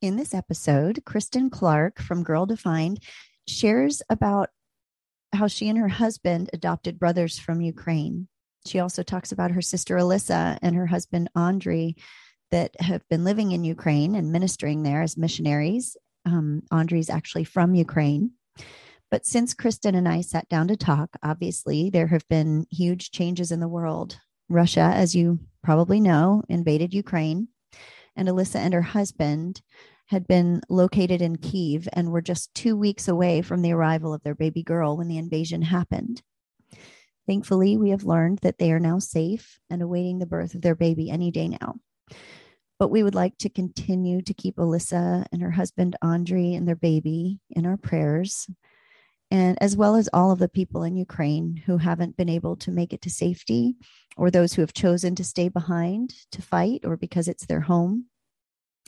In this episode, Kristen Clark from Girl Defined shares about how she and her husband adopted brothers from Ukraine. She also talks about her sister Alyssa and her husband Andre that have been living in Ukraine and ministering there as missionaries. Andre's actually from Ukraine. But since Kristen and I sat down to talk, obviously there have been huge changes in the world. Russia, as you probably know, invaded Ukraine. And Alyssa and her husband had been located in Kyiv and were just 2 weeks away from the arrival of their baby girl when the invasion happened. Thankfully, we have learned that they are now safe and awaiting the birth of their baby any day now. But we would like to continue to keep Alyssa and her husband, Andre, and their baby in our prayers, and as well as all of the people in Ukraine who haven't been able to make it to safety, or those who have chosen to stay behind to fight, or because it's their home.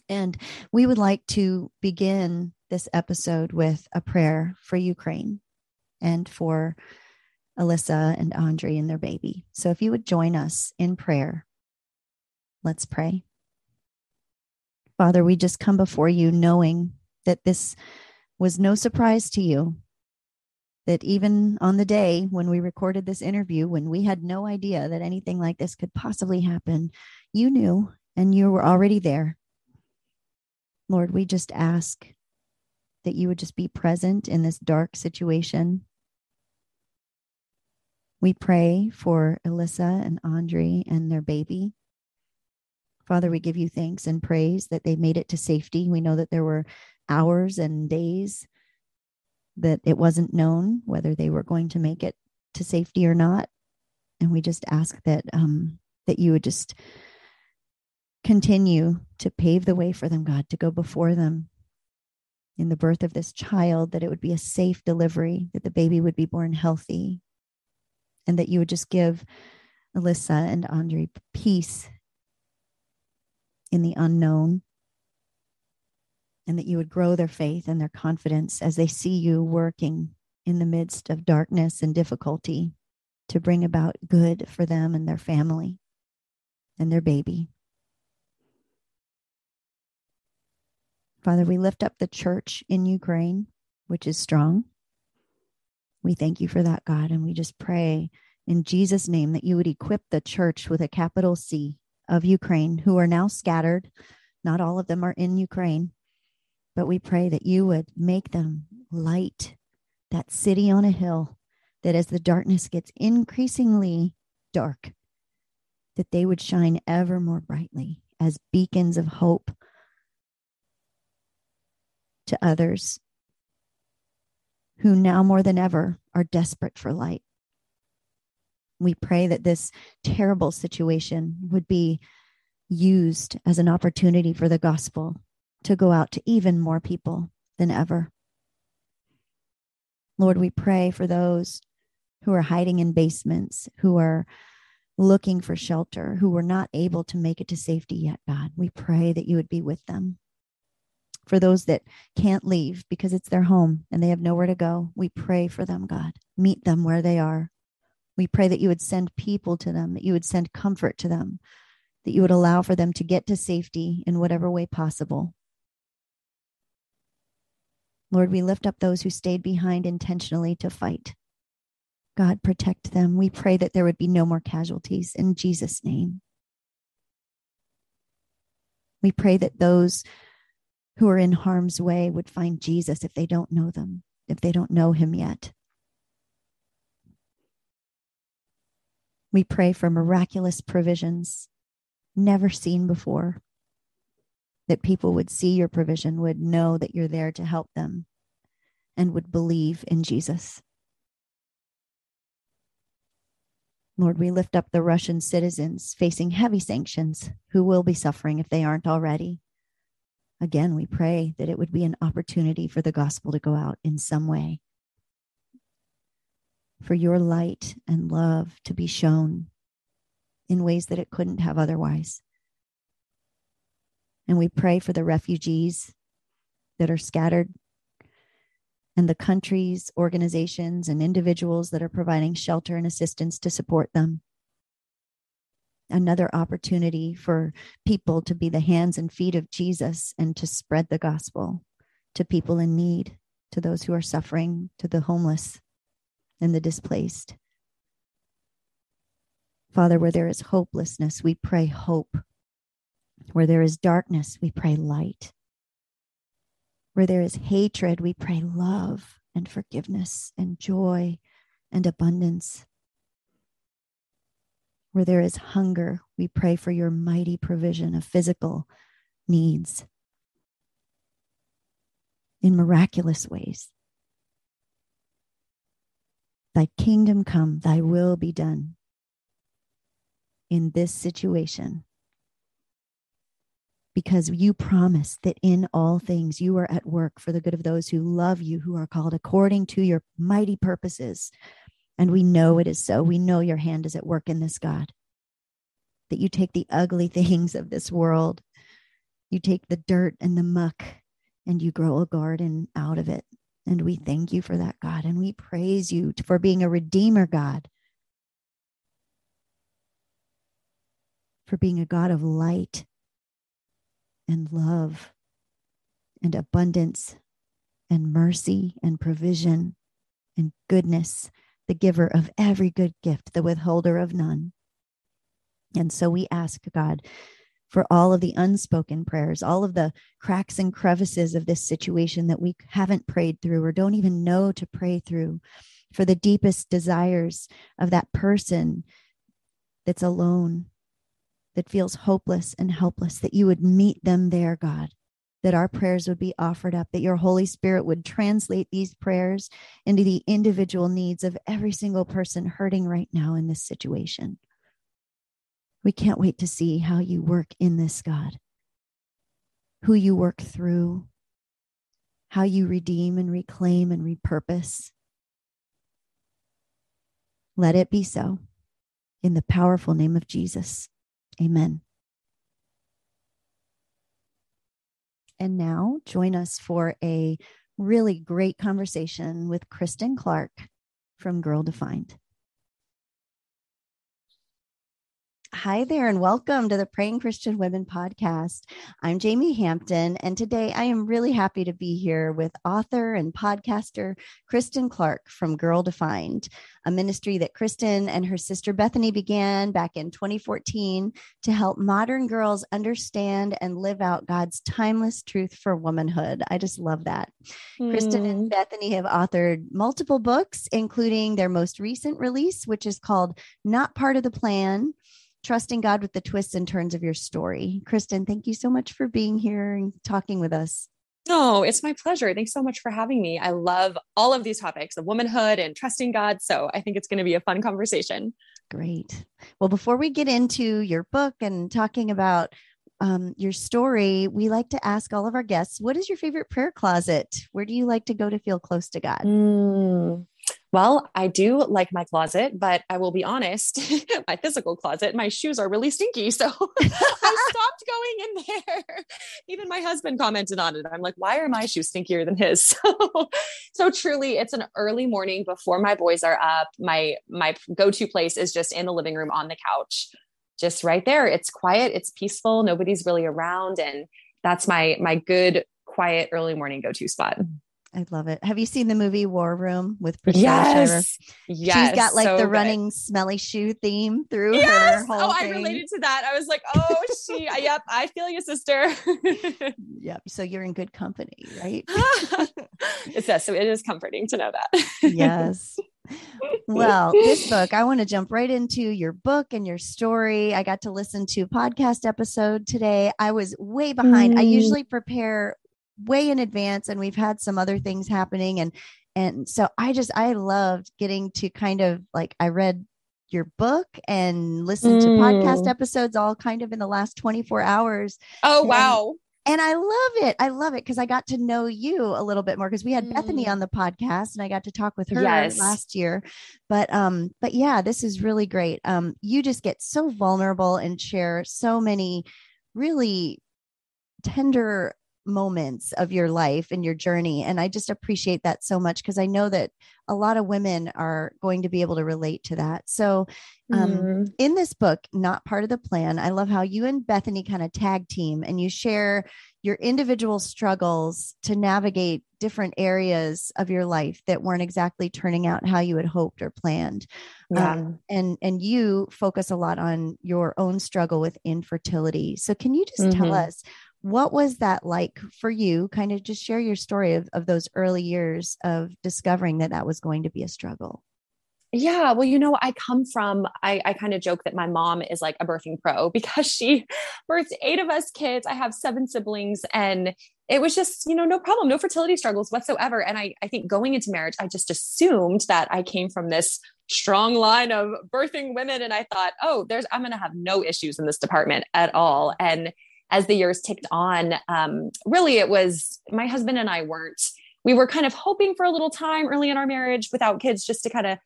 And we would like to begin this episode with a prayer for Ukraine and for Alyssa and Andre and their baby. So if you would join us in prayer, let's pray. Father, we just come before you knowing that this was no surprise to you, that even on the day when we recorded this interview, when we had no idea that anything like this could possibly happen, you knew and you were already there. Lord, we just ask that you would just be present in this dark situation. We pray for Alyssa and Andre and their baby. Father, we give you thanks and praise that they made it to safety. We know that there were hours and days that it wasn't known whether they were going to make it to safety or not. And we just ask that that you would just continue to pave the way for them, God, to go before them in the birth of this child, that it would be a safe delivery, that the baby would be born healthy, and that you would just give Alyssa and Andre peace in the unknown, and that you would grow their faith and their confidence as they see you working in the midst of darkness and difficulty to bring about good for them and their family and their baby. Father, we lift up the church in Ukraine, which is strong. We thank you for that, God, and we just pray in Jesus' name that you would equip the church with a capital C of Ukraine, who are now scattered. Not all of them are in Ukraine. But we pray that you would make them light, that city on a hill, that as the darkness gets increasingly dark, that they would shine ever more brightly as beacons of hope to others who now more than ever are desperate for light. We pray that this terrible situation would be used as an opportunity for the gospel to go out to even more people than ever. Lord, we pray for those who are hiding in basements, who are looking for shelter, who were not able to make it to safety yet, God. We pray that you would be with them. For those that can't leave because it's their home and they have nowhere to go, we pray for them, God. Meet them where they are. We pray that you would send people to them, that you would send comfort to them, that you would allow for them to get to safety in whatever way possible. Lord, we lift up those who stayed behind intentionally to fight. God, protect them. We pray that there would be no more casualties in Jesus' name. We pray that those who are in harm's way would find Jesus if they don't know them, if they don't know him yet. We pray for miraculous provisions never seen before, that people would see your provision, would know that you're there to help them, and would believe in Jesus. Lord, we lift up the Russian citizens facing heavy sanctions who will be suffering if they aren't already. Again, we pray that it would be an opportunity for the gospel to go out in some way, for your light and love to be shown in ways that it couldn't have otherwise. And we pray for the refugees that are scattered and the countries, organizations, and individuals that are providing shelter and assistance to support them. another opportunity for people to be the hands and feet of Jesus and to spread the gospel to people in need, to those who are suffering, to the homeless and the displaced. Father, where there is hopelessness, we pray hope. Where there is darkness, we pray light. Where there is hatred, we pray love and forgiveness and joy and abundance. Where there is hunger, we pray for your mighty provision of physical needs in miraculous ways. Thy kingdom come, thy will be done in this situation, because you promise that in all things you are at work for the good of those who love you, who are called according to your mighty purposes. And we know it is so. We know your hand is at work in this, God, that you take the ugly things of this world. You take the dirt and the muck and you grow a garden out of it. And we thank you for that, God. And we praise you for being a redeemer, God, for being a God of light and love and abundance and mercy and provision and goodness, the giver of every good gift, the withholder of none. And so we ask, God, for all of the unspoken prayers, all of the cracks and crevices of this situation that we haven't prayed through or don't even know to pray through, for the deepest desires of that person that's alone, that feels hopeless and helpless, that you would meet them there, God, that our prayers would be offered up, that your Holy Spirit would translate these prayers into the individual needs of every single person hurting right now in this situation. We can't wait to see how you work in this, God, who you work through, how you redeem and reclaim and repurpose. Let it be so. In the powerful name of Jesus. Amen. And now join us for a really great conversation with Kristen Clark from Girl Defined. Hi there, and welcome to the Praying Christian Women podcast. I'm Jamie Hampton, and today I am really happy to be here with author and podcaster Kristen Clark from Girl Defined, a ministry that Kristen and her sister Bethany began back in 2014 to help modern girls understand and live out God's timeless truth for womanhood. I just love that. Kristen and Bethany have authored multiple books, including their most recent release, which is called Not Part of the Plan: Trusting God with the Twists and Turns of Your Story. Kristen, thank you so much for being here and talking with us. No, it's my pleasure. Thanks so much for having me. I love all of these topics of womanhood and trusting God. So I think it's going to be a fun conversation. Great. Well, before we get into your book and talking about your story, we like to ask all of our guests, what is your favorite prayer closet? Where do you like to go to feel close to God? Well, I do like my closet, but I will be honest, my physical closet, my shoes are really stinky. So I stopped going in there. Even my husband commented on it. I'm like, why are my shoes stinkier than his? So truly, it's an early morning before my boys are up. My go-to place is just in the living room on the couch, just right there. It's quiet. It's peaceful. Nobody's really around. And that's my good, quiet, early morning go-to spot. I love it. Have you seen the movie War Room with Priscilla Schreiber? Yes. She's got like the running smelly shoe theme through her whole thing. I related to that. I was like, oh, yep. I feel you, sister. Yep. So you're in good company, right? So it is comforting to know that. Yes. Well, this book, I want to jump right into your book and your story. I got to listen to a podcast episode today. I was way behind. I usually prepare way in advance, and we've had some other things happening. And so I loved getting to kind of like, I read your book and listened to podcast episodes all kind of in the last 24 hours. Oh, wow. And I love it. I love it. Cause I got to know you a little bit more because we had Bethany on the podcast and I got to talk with her last year, but yeah, this is really great. You just get so vulnerable and share so many really tender moments of your life and your journey. And I just appreciate that so much, because I know that a lot of women are going to be able to relate to that. So in this book, Not Part of the Plan, I love how you and Bethany kind of tag team and you share your individual struggles to navigate different areas of your life that weren't exactly turning out how you had hoped or planned. Yeah. And you focus a lot on your own struggle with infertility. So can you just tell us, what was that like for you? Kind of just share your story of those early years of discovering that that was going to be a struggle. Yeah. Well, you know, I come from, I kind of joke that my mom is like a birthing pro, because she birthed 8 of us kids. I have 7 siblings, and it was just, you know, no problem, no fertility struggles whatsoever. And I think going into marriage, I just assumed that I came from this strong line of birthing women. And I thought, oh, I'm going to have no issues in this department at all. And as the years ticked on, really it was my husband and I we were kind of hoping for a little time early in our marriage without kids, just to kind of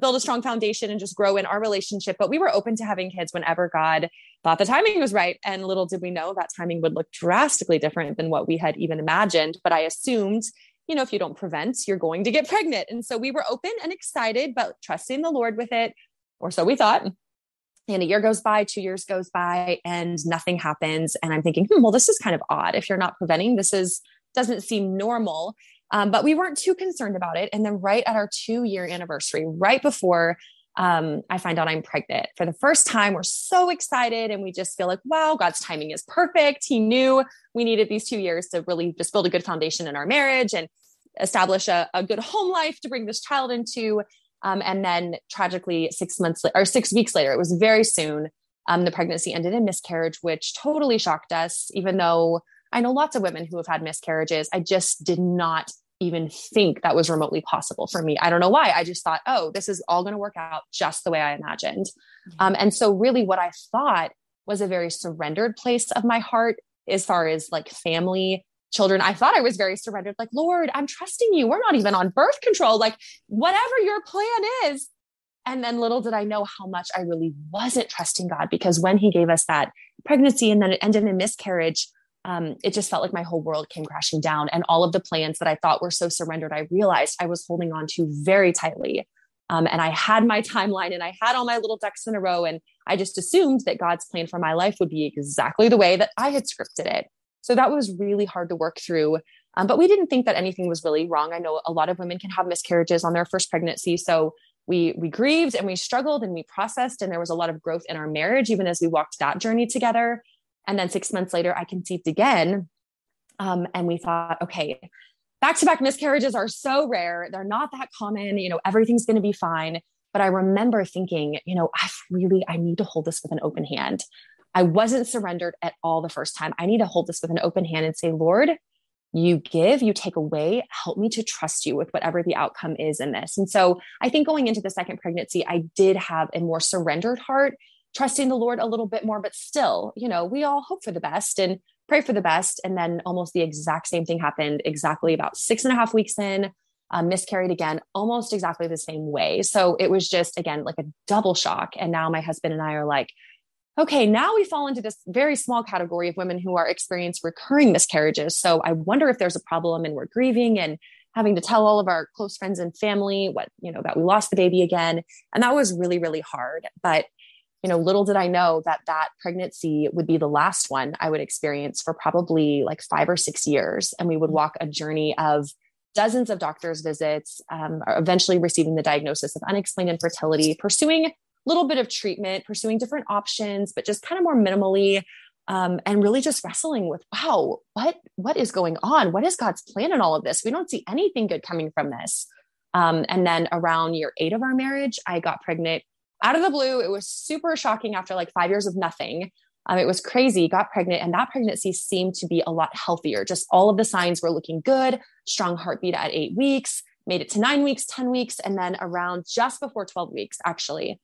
build a strong foundation and just grow in our relationship. But we were open to having kids whenever God thought the timing was right. And little did we know that timing would look drastically different than what we had even imagined. But I assumed, you know, if you don't prevent, you're going to get pregnant. And so we were open and excited, but trusting the Lord with it, or so we thought. And a year goes by, 2 years goes by, and nothing happens. And I'm thinking, well, this is kind of odd. If you're not preventing, doesn't seem normal. But we weren't too concerned about it. And then right at our 2-year anniversary, right before I find out I'm pregnant for the first time, we're so excited. And we just feel like, wow, God's timing is perfect. He knew we needed these 2 years to really just build a good foundation in our marriage and establish a good home life to bring this child into. And then tragically 6 weeks later, it was very soon, the pregnancy ended in miscarriage, which totally shocked us. Even though I know lots of women who have had miscarriages, I just did not even think that was remotely possible for me. I don't know why. I just thought, oh, this is all going to work out just the way I imagined. And so really what I thought was a very surrendered place of my heart, as far as like family, children, I thought I was very surrendered. Like, Lord, I'm trusting you. We're not even on birth control. Like, whatever your plan is. And then little did I know how much I really wasn't trusting God, because when he gave us that pregnancy and then it ended in miscarriage, it just felt like my whole world came crashing down. And all of the plans that I thought were so surrendered, I realized I was holding on to very tightly. And I had my timeline and I had all my little ducks in a row. And I just assumed that God's plan for my life would be exactly the way that I had scripted it. So that was really hard to work through. But we didn't think that anything was really wrong. I know a lot of women can have miscarriages on their first pregnancy. So we grieved and we struggled and we processed, and there was a lot of growth in our marriage, even as we walked that journey together. And then 6 months later, I conceived again. And we thought, okay, back-to-back miscarriages are so rare. They're not that common. You know, everything's going to be fine. But I remember thinking, you know, I need to hold this with an open hand. I wasn't surrendered at all the first time. I need to hold this with an open hand and say, Lord, you give, you take away, help me to trust you with whatever the outcome is in this. And so I think going into the second pregnancy, I did have a more surrendered heart, trusting the Lord a little bit more, but still, you know, we all hope for the best and pray for the best. And then almost the exact same thing happened exactly about 6.5 weeks in, miscarried again, almost exactly the same way. So it was just, again, like a double shock. And now my husband and I are like, okay, now we fall into this very small category of women who are experiencing recurring miscarriages. So I wonder if there's a problem, and we're grieving and having to tell all of our close friends and family that we lost the baby again. And that was really, really hard. But, you know, little did I know that pregnancy would be the last one I would experience for probably like 5 or 6 years. And we would walk a journey of dozens of doctor's visits, eventually receiving the diagnosis of unexplained infertility, pursuing little bit of treatment, pursuing different options, but just kind of more minimally, and really just wrestling with, wow, what is going on? What is God's plan in all of this? We don't see anything good coming from this. And then around year 8 of our marriage, I got pregnant out of the blue. It was super shocking after like 5 years of nothing. It was crazy, got pregnant, and that pregnancy seemed to be a lot healthier. Just all of the signs were looking good, strong heartbeat at 8 weeks, made it to 9 weeks, 10 weeks. And then around just before 12 weeks, actually,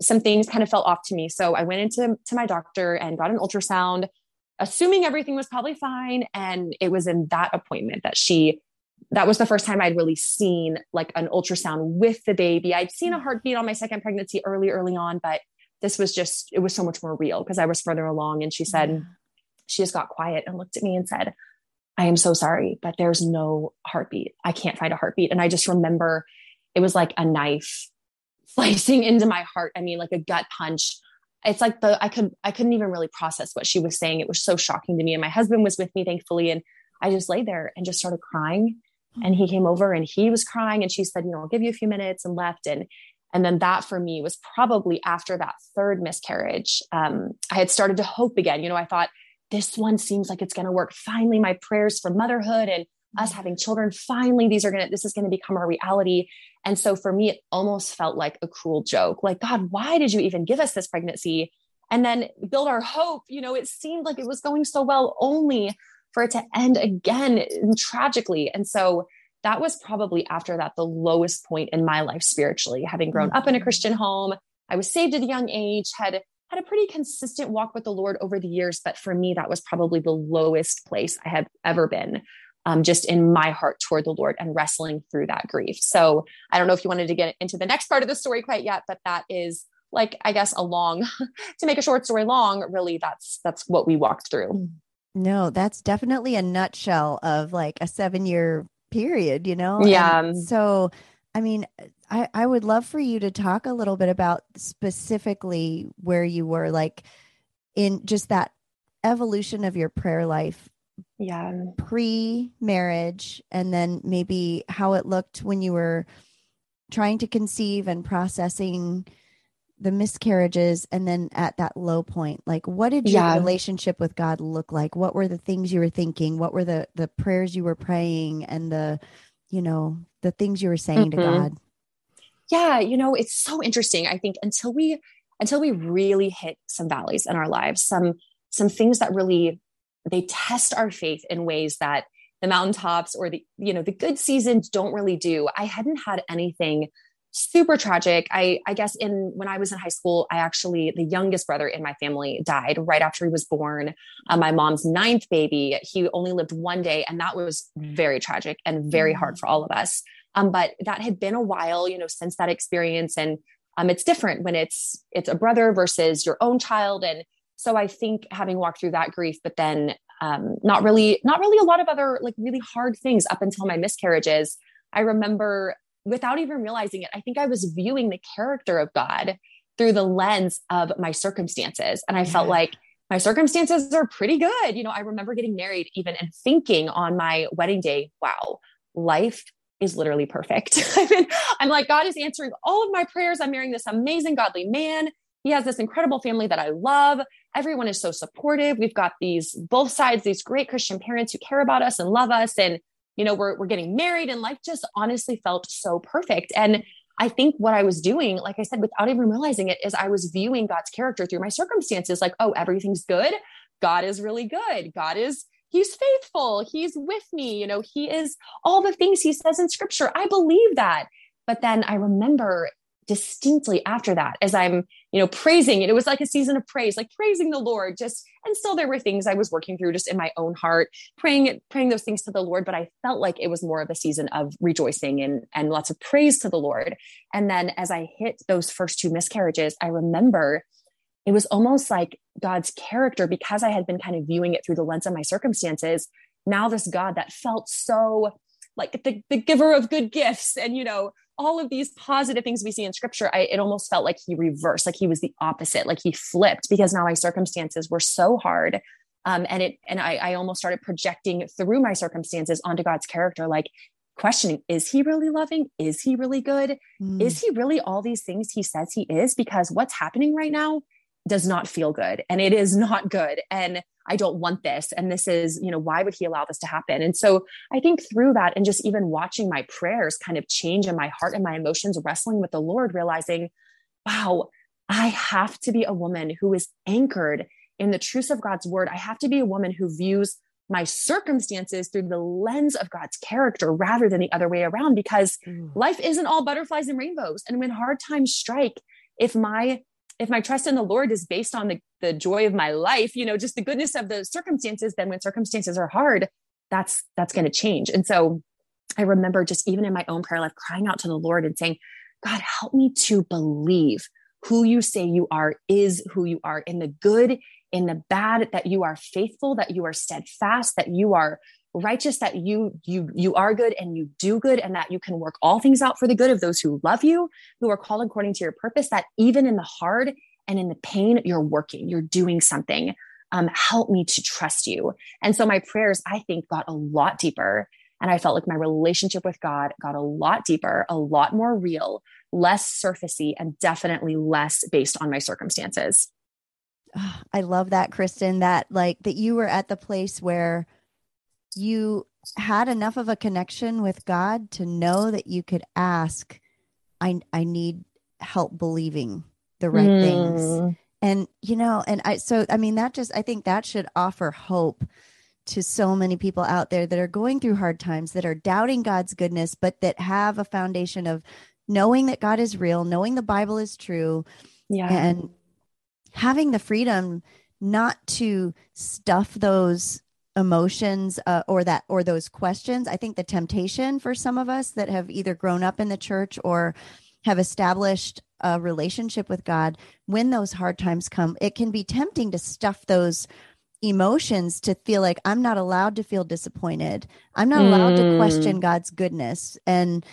some things kind of fell off to me. So I went into my doctor and got an ultrasound, assuming everything was probably fine. And it was in that appointment that was the first time I'd really seen like an ultrasound with the baby. I'd seen a heartbeat on my second pregnancy early on, but this was just, it was so much more real because I was further along. And she said, she just got quiet and looked at me and said, I am so sorry, but there's no heartbeat. I can't find a heartbeat. And I just remember it was like a knife slicing into my heart. I mean, like a gut punch. It's like I couldn't even really process what she was saying. It was so shocking to me. And my husband was with me, thankfully. And I just lay there and just started crying. And he came over and he was crying. And she said, you know, I'll give you a few minutes, and left. And then that for me was probably after that third miscarriage. I had started to hope again. You know, I thought, this one seems like it's going to work. Finally, my prayers for motherhood and us having children, finally, this is going to become our reality. And so for me, it almost felt like a cruel joke. Like, God, why did you even give us this pregnancy? And then build our hope. You know, it seemed like it was going so well, only for it to end again tragically. And so that was probably after that, the lowest point in my life spiritually, having grown up in a Christian home. I was saved at a young age, had a pretty consistent walk with the Lord over the years. But for me, that was probably the lowest place I had ever been, just in my heart toward the Lord and wrestling through that grief. So I don't know if you wanted to get into the next part of the story quite yet, but that is like, I guess to make a short story long, really, that's what we walked through. No, that's definitely a nutshell of like a 7-year period, you know? Yeah. And so, I mean, I would love for you to talk a little bit about specifically where you were, like in just that evolution of your prayer life, pre-marriage, and then maybe how it looked when you were trying to conceive and processing the miscarriages. And then at that low point, like what did your relationship with God look like? What were the things you were thinking? What were the prayers you were praying and the things you were saying to God? Yeah. You know, it's so interesting. I think until we really hit some valleys in our lives, some things that really, they test our faith in ways that the mountaintops or the good seasons don't really do. I hadn't had anything super tragic. I guess when I was in high school, the youngest brother in my family died right after he was born. My mom's 9th baby, he only lived 1 day, and that was very tragic and very hard for all of us. But that had been a while, you know, since that experience. And it's different when it's a brother versus your own child. And so I think having walked through that grief, but then not really a lot of other like really hard things up until my miscarriages, I remember, without even realizing it, I think I was viewing the character of God through the lens of my circumstances. And I felt like my circumstances are pretty good. You know, I remember getting married even and thinking on my wedding day, wow, life is literally perfect. I mean, I'm like, God is answering all of my prayers. I'm marrying this amazing godly man. He has this incredible family that I love. Everyone is so supportive. We've got these great Christian parents who care about us and love us. And you know, we're getting married, and life just honestly felt so perfect. And I think what I was doing, like I said, without even realizing it, is I was viewing God's character through my circumstances. Like, oh, everything's good. God is really good. He's faithful. He's with me. You know, he is all the things he says in scripture. I believe that. But then I remember distinctly after that, as I'm, you know, praising it was like a season of praise, like praising the Lord and still there were things I was working through just in my own heart, praying those things to the Lord. But I felt like it was more of a season of rejoicing and lots of praise to the Lord. And then as I hit those first two miscarriages, I remember it was almost like God's character, because I had been kind of viewing it through the lens of my circumstances. Now this God that felt so like the giver of good gifts and, you know, all of these positive things we see in scripture, it almost felt like he reversed, like he was the opposite, like he flipped, because now my circumstances were so hard. And I almost started projecting through my circumstances onto God's character, like questioning, is he really loving? Is he really good? Is he really all these things he says he is? Because what's happening right now does not feel good, and it is not good. And I don't want this. And this is, you know, why would he allow this to happen? And so I think through that, and just even watching my prayers kind of change in my heart and my emotions, wrestling with the Lord, realizing, wow, I have to be a woman who is anchored in the truth of God's word. I have to be a woman who views my circumstances through the lens of God's character rather than the other way around, because life isn't all butterflies and rainbows. And when hard times strike, if my trust in the Lord is based on the joy of my life, you know, just the goodness of the circumstances, then when circumstances are hard, that's going to change. And so I remember just even in my own prayer life, crying out to the Lord and saying, God, help me to believe who you say you are is who you are, in the good, in the bad, that you are faithful, that you are steadfast, that you are righteous, that you are good and you do good, and that you can work all things out for the good of those who love you, who are called according to your purpose, that even in the hard and in the pain, you're working, you're doing something. Help me to trust you. And so my prayers, I think, got a lot deeper. And I felt like my relationship with God got a lot deeper, a lot more real, less surfacey, and definitely less based on my circumstances. Oh, I love that, Kristen, that you were at the place where you had enough of a connection with God to know that you could ask, I need help believing the right things. And, I think that should offer hope to so many people out there that are going through hard times, that are doubting God's goodness, but that have a foundation of knowing that God is real, knowing the Bible is true, and having the freedom not to stuff those emotions or those questions. I think the temptation for some of us that have either grown up in the church or have established a relationship with God, when those hard times come, it can be tempting to stuff those emotions, to feel like I'm not allowed to feel disappointed. I'm not allowed to question God's goodness. And,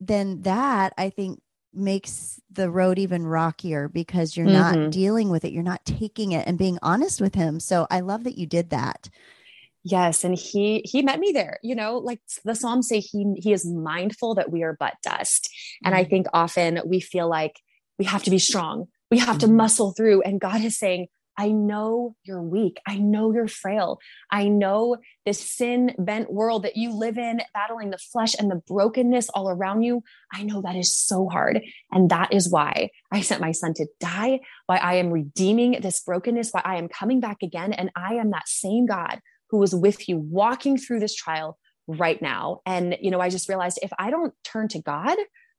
then that, I think, makes the road even rockier, because you're not dealing with it. You're not taking it and being honest with him. So I love that you did that. Yes. And he met me there, like the Psalms say, he is mindful that we are but dust. And I think often we feel like we have to be strong. We have to muscle through. And God is saying, I know you're weak. I know you're frail. I know this sin bent world that you live in, battling the flesh and the brokenness all around you. I know that is so hard. And that is why I sent my son to die, why I am redeeming this brokenness, why I am coming back again. And I am that same God who was with you walking through this trial right now. And, I just realized, if I don't turn to God,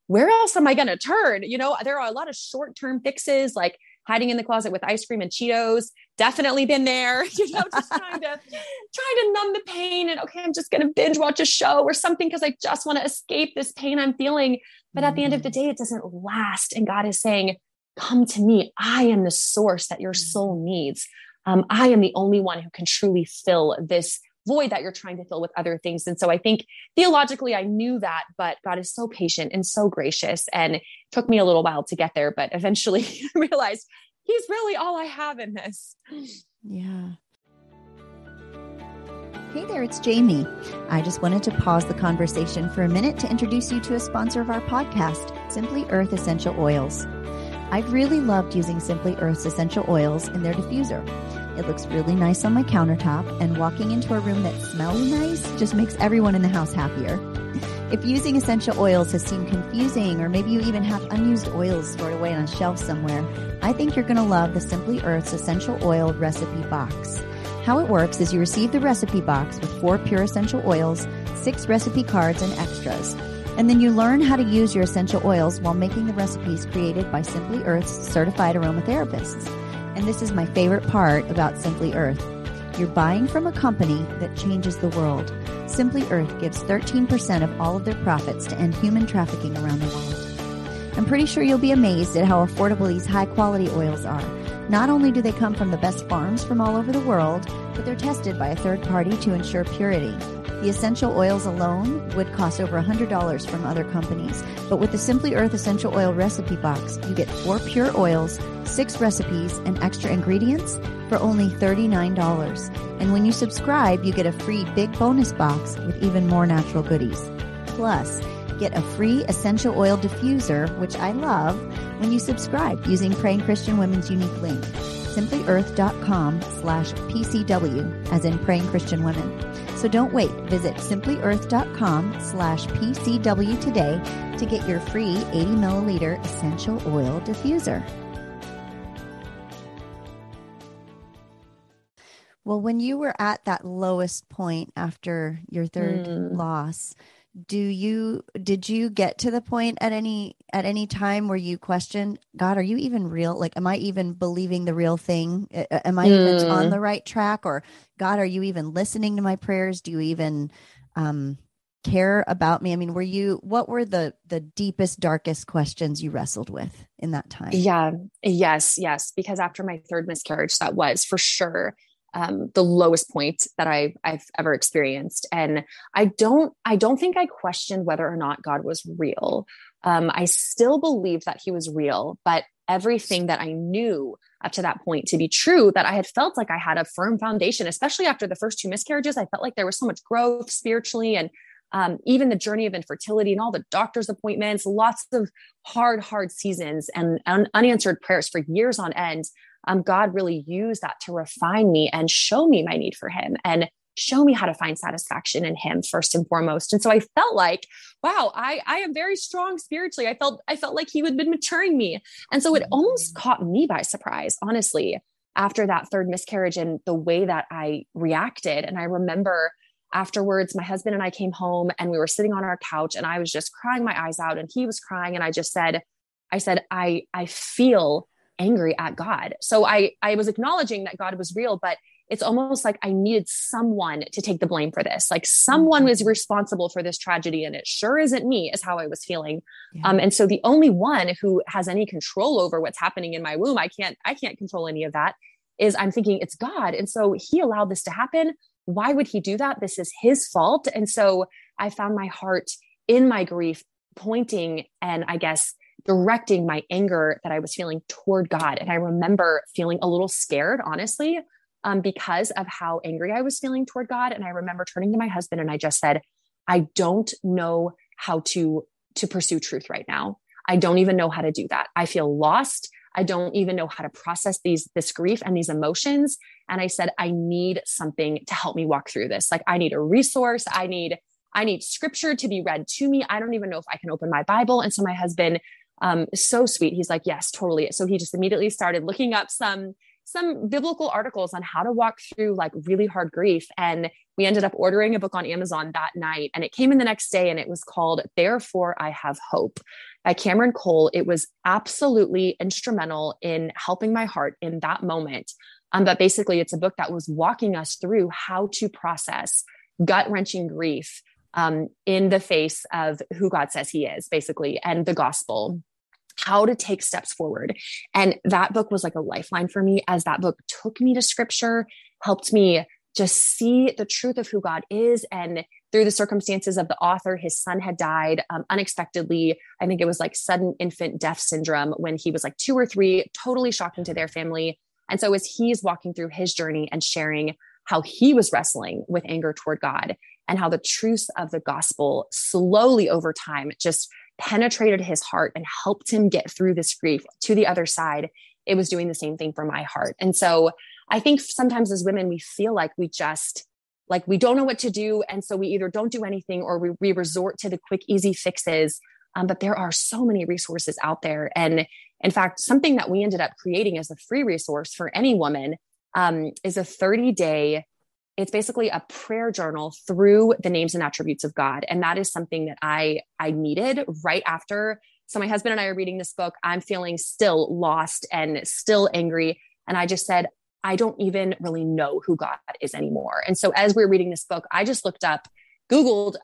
where else am I going to turn? There are a lot of short-term fixes, like hiding in the closet with ice cream and Cheetos. Definitely been there, just trying to numb the pain. And okay, I'm just going to binge watch a show or something, because I just want to escape this pain I'm feeling. But at the end of the day, it doesn't last. And God is saying, come to me. I am the source that your soul needs. I am the only one who can truly fill this void that you're trying to fill with other things. And so I think theologically, I knew that, but God is so patient and so gracious, and it took me a little while to get there, but eventually I realized he's really all I have in this. Yeah. Hey there, it's Jamie. I just wanted to pause the conversation for a minute to introduce you to a sponsor of our podcast, Simply Earth Essential Oils. I've really loved using Simply Earth's essential oils in their diffuser. It looks really nice on my countertop, and walking into a room that smells nice just makes everyone in the house happier. If using essential oils has seemed confusing, or maybe you even have unused oils stored away on a shelf somewhere, I think you're going to love the Simply Earth's Essential Oil Recipe Box. How it works is you receive the recipe box with 4 pure essential oils, 6 recipe cards, and extras. And then you learn how to use your essential oils while making the recipes created by Simply Earth's certified aromatherapists. And this is my favorite part about Simply Earth. You're buying from a company that changes the world. Simply Earth gives 13% of all of their profits to end human trafficking around the world. I'm pretty sure you'll be amazed at how affordable these high-quality oils are. Not only do they come from the best farms from all over the world, but they're tested by a third party to ensure purity. The essential oils alone would cost over $100 from other companies. But with the Simply Earth Essential Oil Recipe Box, you get 4 pure oils, 6 recipes, and extra ingredients for only $39. And when you subscribe, you get a free big bonus box with even more natural goodies. Plus, get a free essential oil diffuser, which I love, when you subscribe using Praying Christian Women's unique link, simplyearth.com/PCW, as in Praying Christian Women. So don't wait. Visit simplyearth.com/PCW today to get your free 80 milliliter essential oil diffuser. Well, when you were at that lowest point after your third loss, did you get to the point at any time where you questioned, God, are you even real? Like, am I even believing the real thing? Am I even on the right track? Or, God, are you even listening to my prayers? Do you even care about me? I mean, what were the deepest, darkest questions you wrestled with in that time? Yeah. Yes. Because after my third miscarriage, that was for sure the lowest point that I've ever experienced. And I don't think I questioned whether or not God was real. I still believed that he was real, but everything that I knew up to that point to be true, that I had felt like I had a firm foundation, especially after the first two miscarriages, I felt like there was so much growth spiritually, and even the journey of infertility and all the doctor's appointments, lots of hard seasons and unanswered prayers for years on end. God really used that to refine me and show me my need for him and show me how to find satisfaction in him first and foremost. And so I felt like, wow, I am very strong spiritually. I felt like he would have been maturing me. And so it almost caught me by surprise, honestly, after that third miscarriage and the way that I reacted. And I remember afterwards, my husband and I came home and we were sitting on our couch and I was just crying my eyes out and he was crying. And I just said, I feel angry at God. So I was acknowledging that God was real, but it's almost like I needed someone to take the blame for this. Like someone was responsible for this tragedy and it sure isn't me, is how I was feeling. Yeah. And so the only one who has any control over what's happening in my womb, I can't control any of that, is I'm thinking it's God. And so he allowed this to happen. Why would he do that? This is his fault. And so I found my heart in my grief pointing and I guess directing my anger that I was feeling toward God. And I remember feeling a little scared, honestly, because of how angry I was feeling toward God. And I remember turning to my husband and I just said, I don't know how to pursue truth right now. I don't even know how to do that. I feel lost. I don't even know how to process this grief and these emotions. And I said, I need something to help me walk through this. Like I need a resource. I need scripture to be read to me. I don't even know if I can open my Bible. And so my husband, so sweet, he's like, yes, totally. So he just immediately started looking up some biblical articles on how to walk through like really hard grief. And we ended up ordering a book on Amazon that night and it came in the next day and it was called Therefore I Have Hope by Cameron Cole. It was absolutely instrumental in helping my heart in that moment. But basically it's a book that was walking us through how to process gut-wrenching grief in the face of who God says he is, basically, and the gospel, how to take steps forward. And that book was like a lifeline for me, as that book took me to scripture, helped me just see the truth of who God is. And through the circumstances of the author, his son had died unexpectedly. I think it was like sudden infant death syndrome when he was like 2 or 3, totally shocking to their family. And so as he's walking through his journey and sharing how he was wrestling with anger toward God and how the truths of the gospel slowly over time just penetrated his heart and helped him get through this grief to the other side, it was doing the same thing for my heart. And so I think sometimes as women, we feel like we don't know what to do. And so we either don't do anything or we resort to the quick, easy fixes. But there are so many resources out there. And in fact, something that we ended up creating as a free resource for any woman is a 30-day, it's basically a prayer journal through the names and attributes of God. And that is something that I needed right after. So my husband and I are reading this book. I'm feeling still lost and still angry. And I just said, I don't even really know who God is anymore. And so as we're reading this book, I just Googled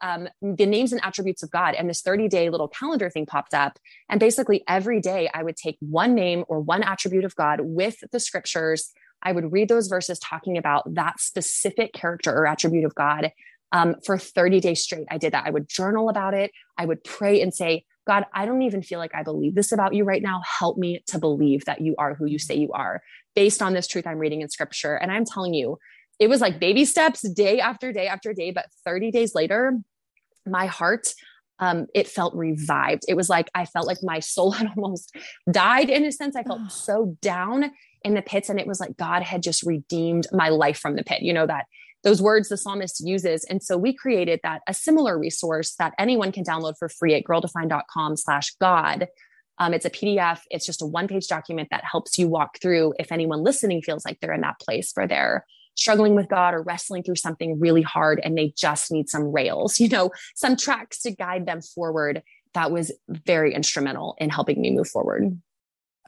the names and attributes of God, and this 30-day little calendar thing popped up. And basically every day I would take one name or one attribute of God with the scriptures. I would read those verses talking about that specific character or attribute of God for 30 days straight. I did that. I would journal about it. I would pray and say, God, I don't even feel like I believe this about you right now. Help me to believe that you are who you say you are based on this truth I'm reading in scripture. And I'm telling you, it was like baby steps day after day after day, but 30 days later, my heart, it felt revived. It was like, I felt like my soul had almost died in a sense. I felt so down in the pits. And it was like, God had just redeemed my life from the pit. You know, that those words the psalmist uses. And so we created that, a similar resource that anyone can download for free at girldefined.com/God. It's a PDF. It's just a 1-page document that helps you walk through if anyone listening feels like they're in that place where they're struggling with God or wrestling through something really hard and they just need some rails, you know, some tracks to guide them forward. That was very instrumental in helping me move forward.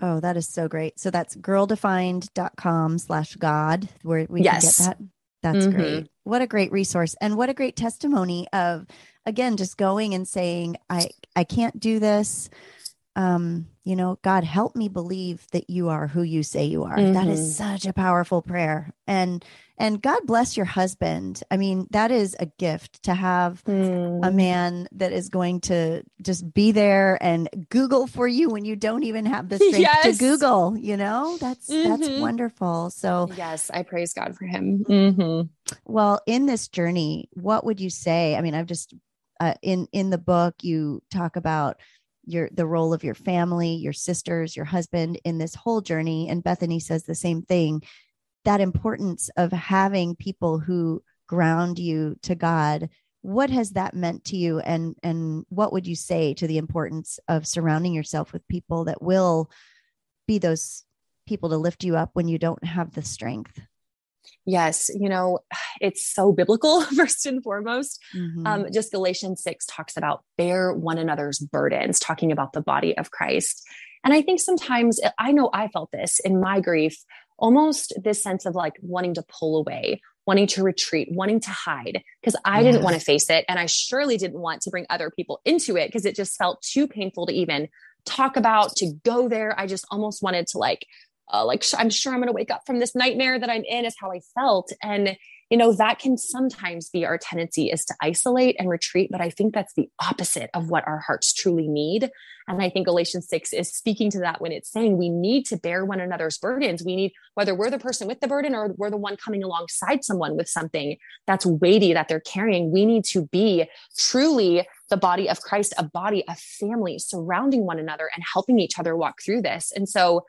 Oh, that is so great. So that's girldefined.com/God where we can get that. That's great. What a great resource. And what a great testimony of, again, just going and saying, I can't do this. you know, God, help me believe that you are who you say you are. Mm-hmm. That is such a powerful prayer. And God bless your husband. I mean, that is a gift to have a man that is going to just be there and Google for you when you don't even have the strength to Google, you know, that's wonderful. So yes, I praise God for him. Mm-hmm. Well, in this journey, what would you say? I mean, I've just, in the book, you talk about the role of your family, your sisters, your husband in this whole journey. And Bethany says the same thing, that importance of having people who ground you to God. What has that meant to you? And what would you say to the importance of surrounding yourself with people that will be those people to lift you up when you don't have the strength? Yes. You know, it's so biblical first and foremost. Mm-hmm. Just Galatians 6 talks about bear one another's burdens, talking about the body of Christ. And I think sometimes I know I felt this in my grief, almost this sense of like wanting to pull away, wanting to retreat, wanting to hide, because I didn't want to face it. And I surely didn't want to bring other people into it because it just felt too painful to even talk about, to go there. I just almost wanted to I'm sure I'm going to wake up from this nightmare that I'm in, is how I felt. And, you know, that can sometimes be our tendency, is to isolate and retreat. But I think that's the opposite of what our hearts truly need. And I think Galatians 6 is speaking to that when it's saying we need to bear one another's burdens. We need, whether we're the person with the burden or we're the one coming alongside someone with something that's weighty that they're carrying, we need to be truly the body of Christ, a body, a family, surrounding one another and helping each other walk through this. And so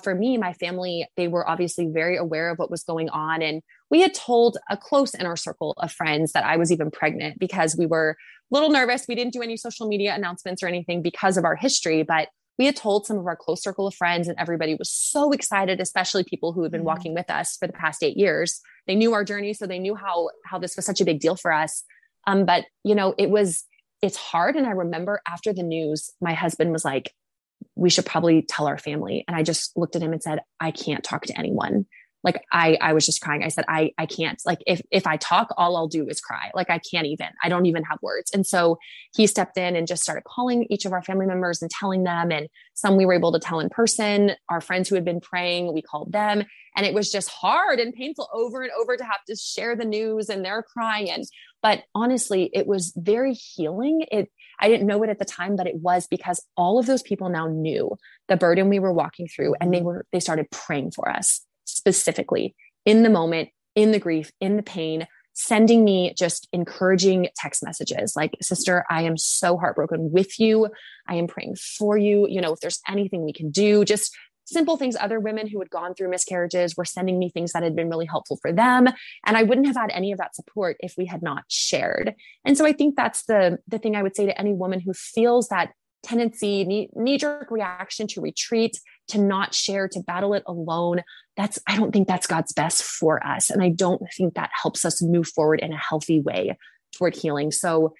for me, my family, they were obviously very aware of what was going on. And we had told a close inner circle of friends that I was even pregnant because we were a little nervous. We didn't do any social media announcements or anything because of our history, but we had told some of our close circle of friends and everybody was so excited, especially people who had been walking with us for the past 8 years. They knew our journey. So they knew how this was such a big deal for us. But you know, it's hard. And I remember after the news, my husband was like, we should probably tell our family. And I just looked at him and said, I can't talk to anyone. Like I was just crying. I said, I can't, like, if I talk, all I'll do is cry. Like I don't even have words. And so he stepped in and just started calling each of our family members and telling them. And some we were able to tell in person. Our friends who had been praying, we called them, and it was just hard and painful over and over to have to share the news, and they're crying. But honestly, it was very healing. I didn't know it at the time, but it was because all of those people now knew the burden we were walking through, and they started praying for us specifically in the moment, in the grief, in the pain, sending me just encouraging text messages like, sister, I am so heartbroken with you. I am praying for you. You know, if there's anything we can do, just simple things. Other women who had gone through miscarriages were sending me things that had been really helpful for them. And I wouldn't have had any of that support if we had not shared. And so I think that's the thing I would say to any woman who feels that tendency, knee-jerk reaction to retreat, to not share, to battle it alone. I don't think that's God's best for us. And I don't think that helps us move forward in a healthy way toward healing. So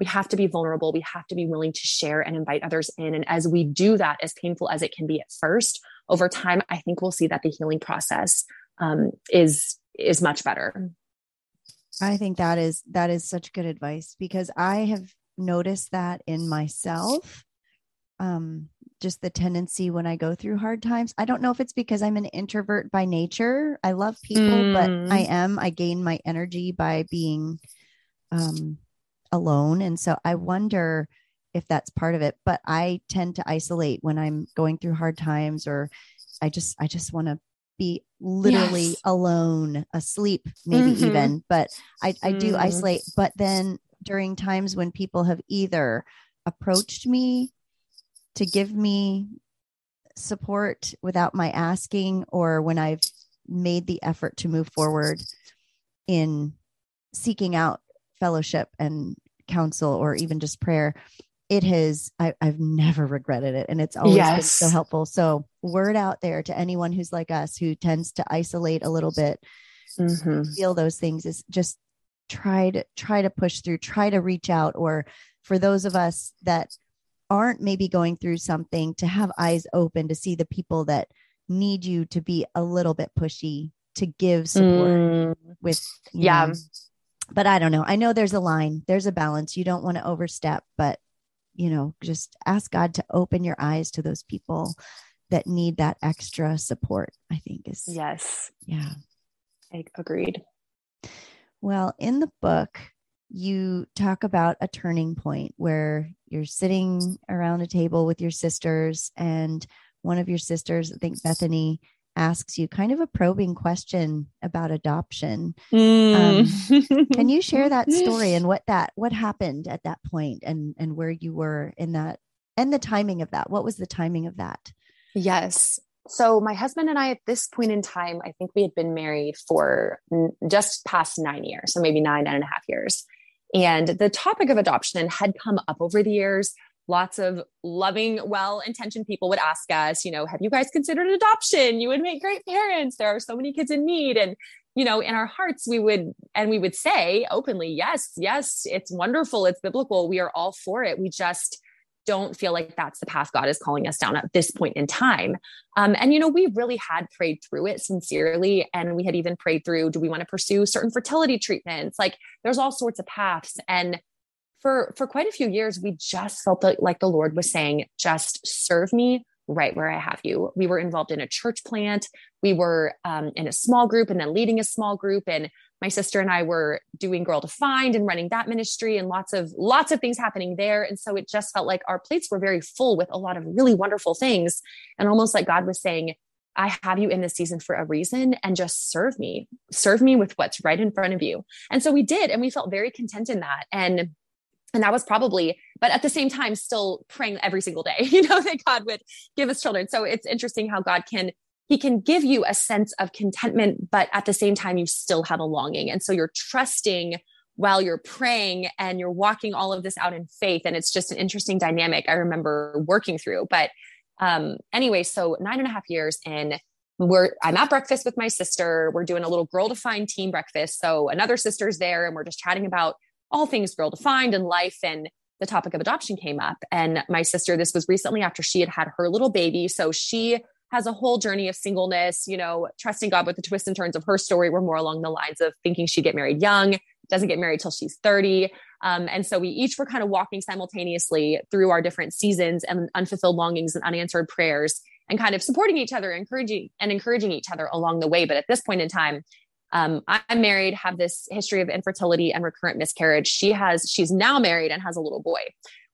we have to be vulnerable. We have to be willing to share and invite others in. And as we do that, as painful as it can be at first, over time, I think we'll see that the healing process is much better. I think that is such good advice, because I have noticed that in myself, just the tendency when I go through hard times. I don't know if it's because I'm an introvert by nature. I love people, but I gain my energy by being alone. And so I wonder if that's part of it, but I tend to isolate when I'm going through hard times, or I just want to be literally alone, asleep, maybe even, but I do isolate. But then during times when people have either approached me to give me support without my asking, or when I've made the effort to move forward in seeking out fellowship and counsel, or even just prayer, I've never regretted it. And it's always been so helpful. So word out there to anyone who's like us, who tends to isolate a little bit, feel those things, is just try to push through, try to reach out. Or for those of us that aren't maybe going through something, to have eyes open, to see the people that need you, to be a little bit pushy, to give support with, you know, but I don't know. I know there's a line, there's a balance. You don't want to overstep, but you know, just ask God to open your eyes to those people that need that extra support, I think is. Yes. Yeah. I agreed. Well, in the book, you talk about a turning point where you're sitting around a table with your sisters, and one of your sisters, I think Bethany, asks you kind of a probing question about adoption. Can you share that story and what happened at that point, and where you were in that, and the timing of that? What was the timing of that? Yes. So my husband and I, at this point in time, I think we had been married for just past 9 years. So maybe 9.5 years. And the topic of adoption had come up over the years. Lots of loving, well-intentioned people would ask us, you know, have you guys considered adoption? You would make great parents. There are so many kids in need. And, you know, in our hearts, we would say openly, yes, it's wonderful. It's biblical. We are all for it. We just don't feel like that's the path God is calling us down at this point in time. And, you know, we really had prayed through it sincerely. And we had even prayed through, do we want to pursue certain fertility treatments? Like, there's all sorts of paths. And for quite a few years, we just felt like the Lord was saying, just serve me right where I have you. We were involved in a church plant. We were in a small group and then leading a small group. And my sister and I were doing Girl Defined and running that ministry, and lots of things happening there. And so it just felt like our plates were very full with a lot of really wonderful things. And almost like God was saying, I have you in this season for a reason, and just serve me with what's right in front of you. And so we did, and we felt very content in that. And that was probably, but at the same time, still praying every single day, you know, that God would give us children. So it's interesting how God he can give you a sense of contentment, but at the same time, you still have a longing. And so you're trusting while you're praying, and you're walking all of this out in faith. And it's just an interesting dynamic I remember working through. But anyway, so 9.5 years in, I'm at breakfast with my sister. We're doing a little Girl Defined team breakfast. So another sister's there, and we're just chatting about all things Girl Defined and life. And the topic of adoption came up. And my sister, this was recently after she had her little baby. So she has a whole journey of singleness, you know, trusting God with the twists and turns of her story. We're more along the lines of thinking she'd get married young, doesn't get married till she's 30. And so we each were kind of walking simultaneously through our different seasons and unfulfilled longings and unanswered prayers, and kind of supporting each other, encouraging each other along the way. But at this point in time, I'm married, have this history of infertility and recurrent miscarriage. She's now married and has a little boy,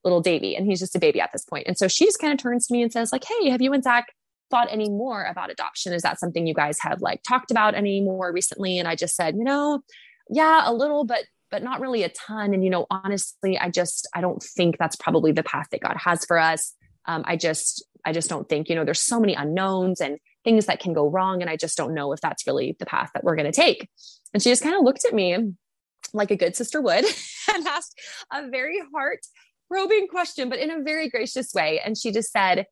little Davy, and he's just a baby at this point. And so she just kind of turns to me and says, like, hey, have you and Zach thought any more about adoption? Is that something you guys have like talked about any more recently? And I just said, you know, yeah, a little, but not really a ton. And, you know, honestly, I don't think that's probably the path that God has for us. I just don't think, you know, there's so many unknowns and things that can go wrong. And I just don't know if that's really the path that we're going to take. And she just kind of looked at me like a good sister would and asked a very heart probing question, but in a very gracious way. And she just said,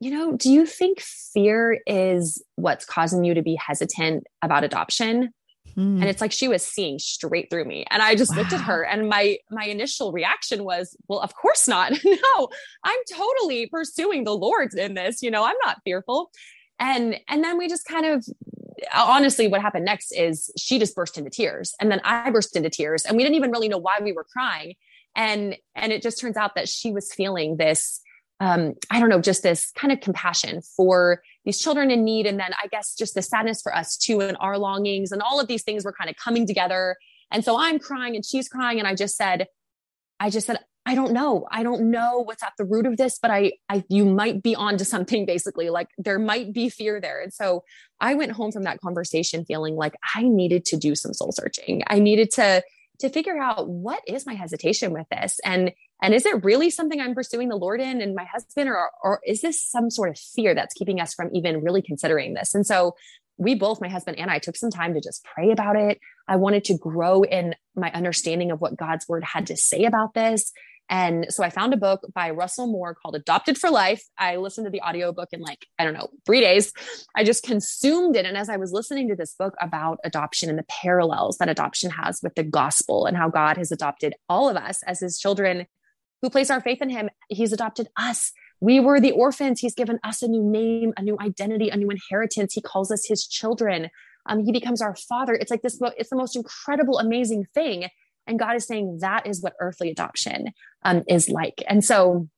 you know, do you think fear is what's causing you to be hesitant about adoption? And it's like, she was seeing straight through me. And I just looked at her, and my initial reaction was, well, of course not. No, I'm totally pursuing the Lord in this, you know, I'm not fearful. And then we just kind of, honestly, what happened next is she just burst into tears, and then I burst into tears, and we didn't even really know why we were crying. And it just turns out that she was feeling this, I don't know, just this kind of compassion for these children in need. And then I guess just the sadness for us too, and our longings, and all of these things were kind of coming together. And so I'm crying and she's crying. And I just said, I don't know what's at the root of this, but you might be onto something, basically. Like, there might be fear there. And so I went home from that conversation feeling like I needed to do some soul searching. I needed to figure out, what is my hesitation with this? And is it really something I'm pursuing the Lord in and my husband, or is this some sort of fear that's keeping us from even really considering this? And so we both, my husband and I, took some time to just pray about it. I wanted to grow in my understanding of what God's word had to say about this. And so I found a book by Russell Moore called Adopted for Life. I listened to the audiobook in 3 days. I just consumed it. And as I was listening to this book about adoption and the parallels that adoption has with the gospel, and how God has adopted all of us as his children who place our faith in him, he's adopted us. We were the orphans. He's given us a new name, a new identity, a new inheritance. He calls us his children. He becomes our father. It's like this, it's the most incredible, amazing thing. And God is saying that is what earthly adoption is like. And so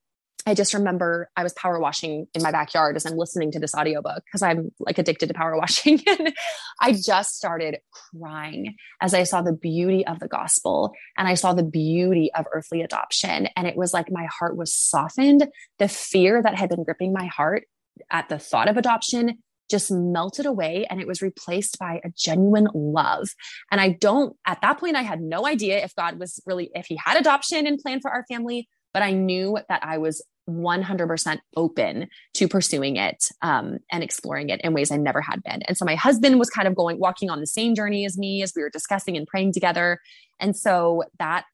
I just remember I was power washing in my backyard as I'm listening to this audiobook because I'm like addicted to power washing. And I just started crying as I saw the beauty of the gospel and I saw the beauty of earthly adoption. And it was like, my heart was softened. The fear that had been gripping my heart at the thought of adoption just melted away, and it was replaced by a genuine love. And at that point, I had no idea if God was really, if he had adoption and plan for our family, but I knew that I was 100% open to pursuing it and exploring it in ways I never had been. And so my husband was kind of walking on the same journey as me, as we were discussing and praying together. And so that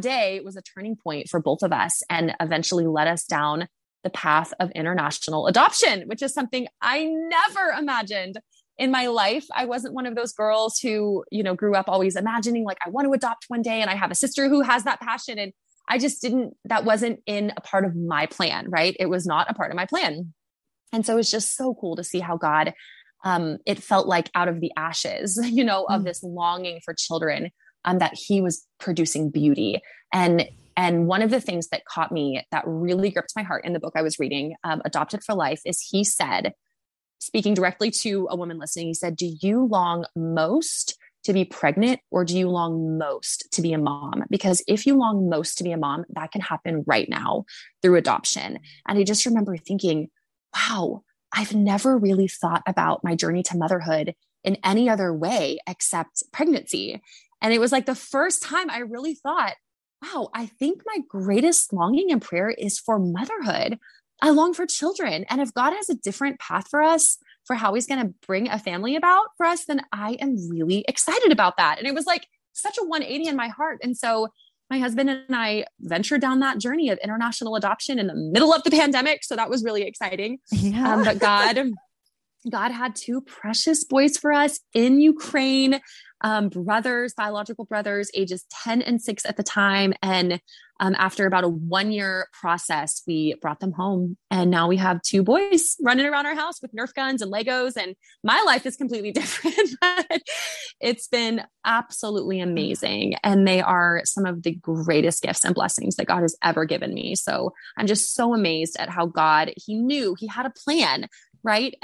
day was a turning point for both of us and eventually led us down the path of international adoption, which is something I never imagined in my life. I wasn't one of those girls who, grew up always imagining like, I want to adopt one day. And I have a sister who has that passion. And I just that wasn't in a part of my plan, right? It was not a part of my plan. And so it's just so cool to see how God, it felt like out of the ashes, of this longing for children, that he was producing beauty. And one of the things that caught me, that really gripped my heart in the book I was reading, Adopted for Life, is he said, speaking directly to a woman listening, he said, do you long most to be pregnant or do you long most to be a mom? Because if you long most to be a mom, that can happen right now through adoption. And I just remember thinking, wow, I've never really thought about my journey to motherhood in any other way except pregnancy. And it was like the first time I really thought, wow, I think my greatest longing and prayer is for motherhood. I long for children. And if God has a different path for us, for how he's going to bring a family about for us, then I am really excited about that. And it was like such a 180 in my heart. And so my husband and I ventured down that journey of international adoption in the middle of the pandemic. So that was really exciting. Yeah. But God had two precious boys for us in Ukraine, biological brothers, ages 10 and 6 at the time. And after about a 1-year process, we brought them home. And now we have two boys running around our house with Nerf guns and Legos. And my life is completely different. It's been absolutely amazing. And they are some of the greatest gifts and blessings that God has ever given me. So I'm just so amazed at how God, he knew he had a plan, right?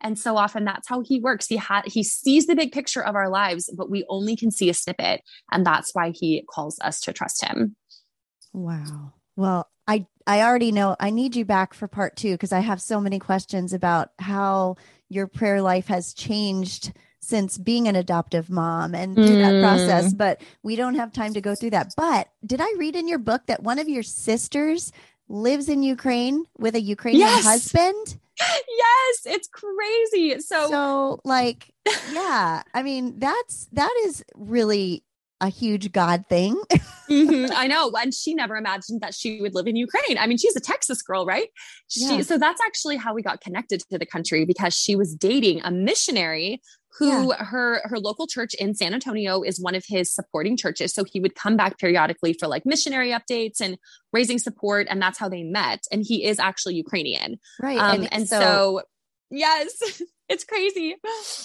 And so often that's how he works. He sees the big picture of our lives, but we only can see a snippet. And that's why he calls us to trust him. Wow. Well, I already know I need you back for part 2, because I have so many questions about how your prayer life has changed since being an adoptive mom and through that process, but we don't have time to go through that. But did I read in your book that one of your sisters lives in Ukraine with a Ukrainian husband? Yes. It's crazy. So like, yeah, I mean, that is really a huge God thing. I know. And she never imagined that she would live in Ukraine. I mean, she's a Texas girl, right? So that's actually how we got connected to the country, because she was dating a missionary who her local church in San Antonio is one of his supporting churches. So he would come back periodically for like missionary updates and raising support. And that's how they met. And he is actually Ukrainian. Right. And so yes, it's crazy.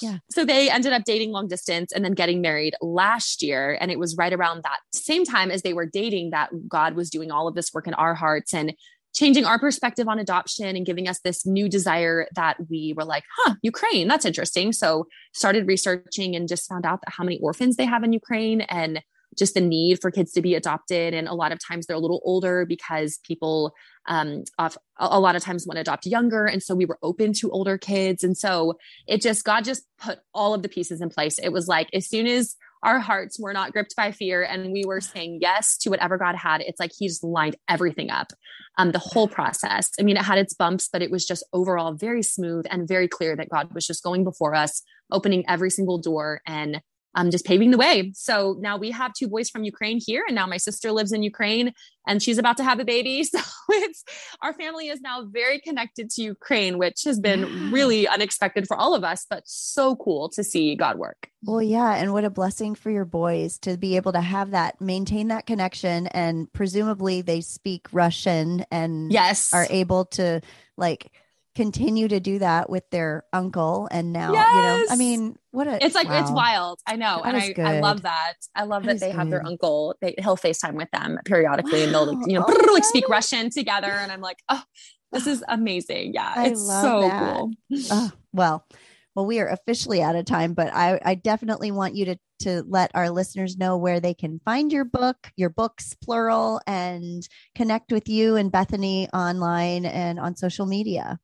Yeah. So they ended up dating long distance and then getting married last year. And it was right around that same time as they were dating that God was doing all of this work in our hearts and changing our perspective on adoption and giving us this new desire that we were like, Ukraine, that's interesting. So started researching and just found out that how many orphans they have in Ukraine and just the need for kids to be adopted. And a lot of times they're a little older because people a lot of times want to adopt younger. And so we were open to older kids. And so God just put all of the pieces in place. It was like, as soon as our hearts were not gripped by fear and we were saying yes to whatever God had, it's like he just lined everything up, the whole process. I mean, it had its bumps, but it was just overall very smooth and very clear that God was just going before us, opening every single door and just paving the way. So now we have two boys from Ukraine here. And now my sister lives in Ukraine and she's about to have a baby. So our family is now very connected to Ukraine, which has been really unexpected for all of us, but so cool to see God work. Well, yeah. And what a blessing for your boys to be able to have that, maintain that connection. And presumably they speak Russian and are able to like continue to do that with their uncle. And now, yes! You know, I mean, what a, it's like, wow. It's wild. I know. That and I love that. I love that, that they good. Have their uncle, he'll FaceTime with them periodically wow. and they'll, like, you know, oh, like speak Russian together. And I'm like, oh, this is amazing. Yeah. I it's so that. Cool. Oh, well, we are officially out of time, but I definitely want you to let our listeners know where they can find your book, your books, plural, and connect with you and Bethany online and on social media.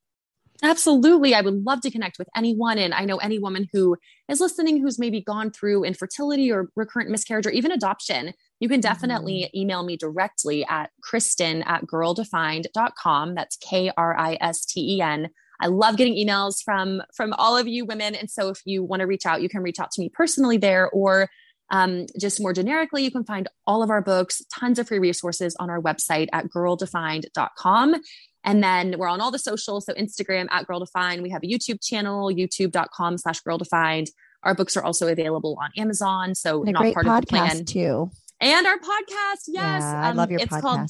Absolutely. I would love to connect with anyone. And I know any woman who is listening, who's maybe gone through infertility or recurrent miscarriage or even adoption, you can definitely email me directly at Kristen@girldefined.com. That's KRISTEN. I love getting emails from all of you women. And so if you want to reach out, you can reach out to me personally there, or just more generically, you can find all of our books, tons of free resources on our website at girldefined.com. And then we're on all the socials. So Instagram @girldefined. We have a YouTube channel, youtube.com/girldefined. Our books are also available on Amazon. So not part of the plan too. And our podcast. Yes. Yeah, I love your podcast. It's called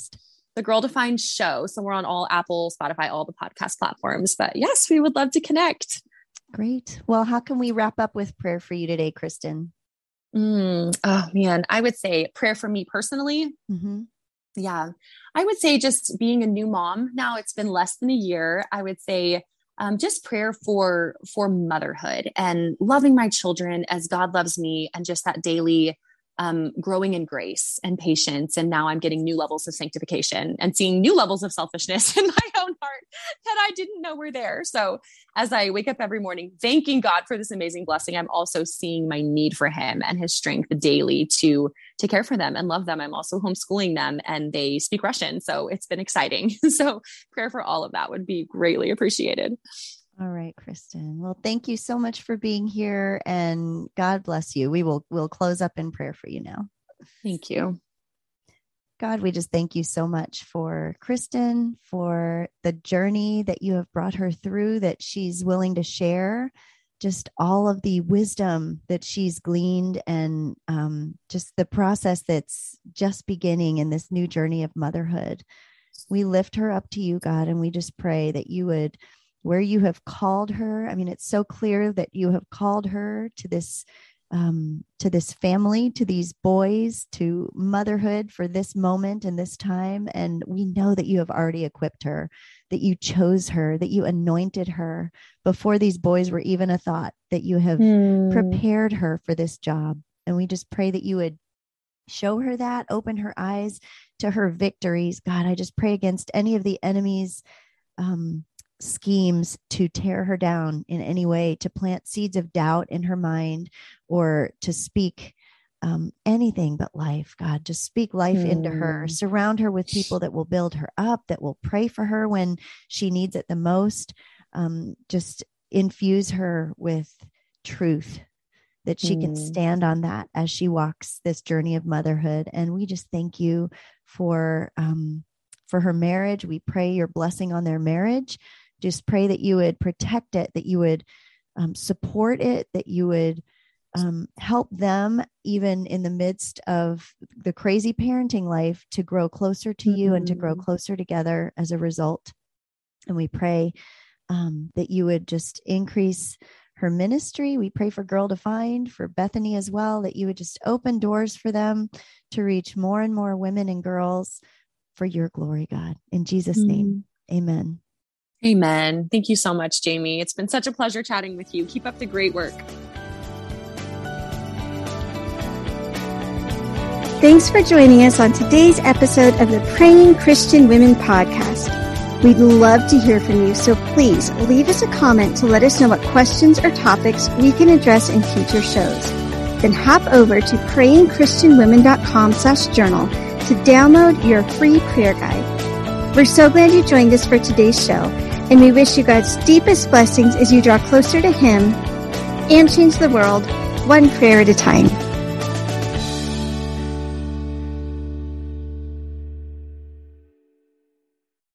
The Girl Defined Show. So we're on all Apple, Spotify, all the podcast platforms, but yes, we would love to connect. Great. Well, how can we wrap up with prayer for you today, Kristen? Oh man, I would say prayer for me personally. Mm-hmm. Yeah. I would say just being a new mom now, it's been less than a year. I would say, just prayer for motherhood and loving my children as God loves me, and just that daily, growing in grace and patience. And now I'm getting new levels of sanctification and seeing new levels of selfishness in my own heart that I didn't know were there. So as I wake up every morning, thanking God for this amazing blessing, I'm also seeing my need for him and his strength daily to care for them and love them. I'm also homeschooling them and they speak Russian. So it's been exciting. So prayer for all of that would be greatly appreciated. All right, Kristen. Well, thank you so much for being here and God bless you. We'll close up in prayer for you now. Thank you. God, we just thank you so much for Kristen, for the journey that you have brought her through, that she's willing to share, just all of the wisdom that she's gleaned and just the process that's just beginning in this new journey of motherhood. We lift her up to you, God, and we just pray that you would, where you have called her. I mean, it's so clear that you have called her to this family, to these boys, to motherhood for this moment and this time. And we know that you have already equipped her, that you chose her, that you anointed her before these boys were even a thought, that you have prepared her for this job. And we just pray that you would show her that, open her eyes to her victories. God, I just pray against any of the enemy's, schemes to tear her down in any way, to plant seeds of doubt in her mind, or to speak anything but life. God, just speak life into her, surround her with people that will build her up, that will pray for her when she needs it the most. Just infuse her with truth that she can stand on that as she walks this journey of motherhood. And we just thank you for her marriage. We pray your blessing on their marriage. Just pray that you would protect it, that you would support it, that you would help them even in the midst of the crazy parenting life to grow closer to you and to grow closer together as a result. And we pray that you would just increase her ministry. We pray for Girl Defined, for Bethany as well, that you would just open doors for them to reach more and more women and girls for your glory, God. In Jesus' name, amen. Amen. Thank you so much, Jamie. It's been such a pleasure chatting with you. Keep up the great work. Thanks for joining us on today's episode of the Praying Christian Women podcast. We'd love to hear from you, so please leave us a comment to let us know what questions or topics we can address in future shows. Then hop over to prayingchristianwomen.com/journal to download your free prayer guide. We're so glad you joined us for today's show, and we wish you God's deepest blessings as you draw closer to Him and change the world one prayer at a time.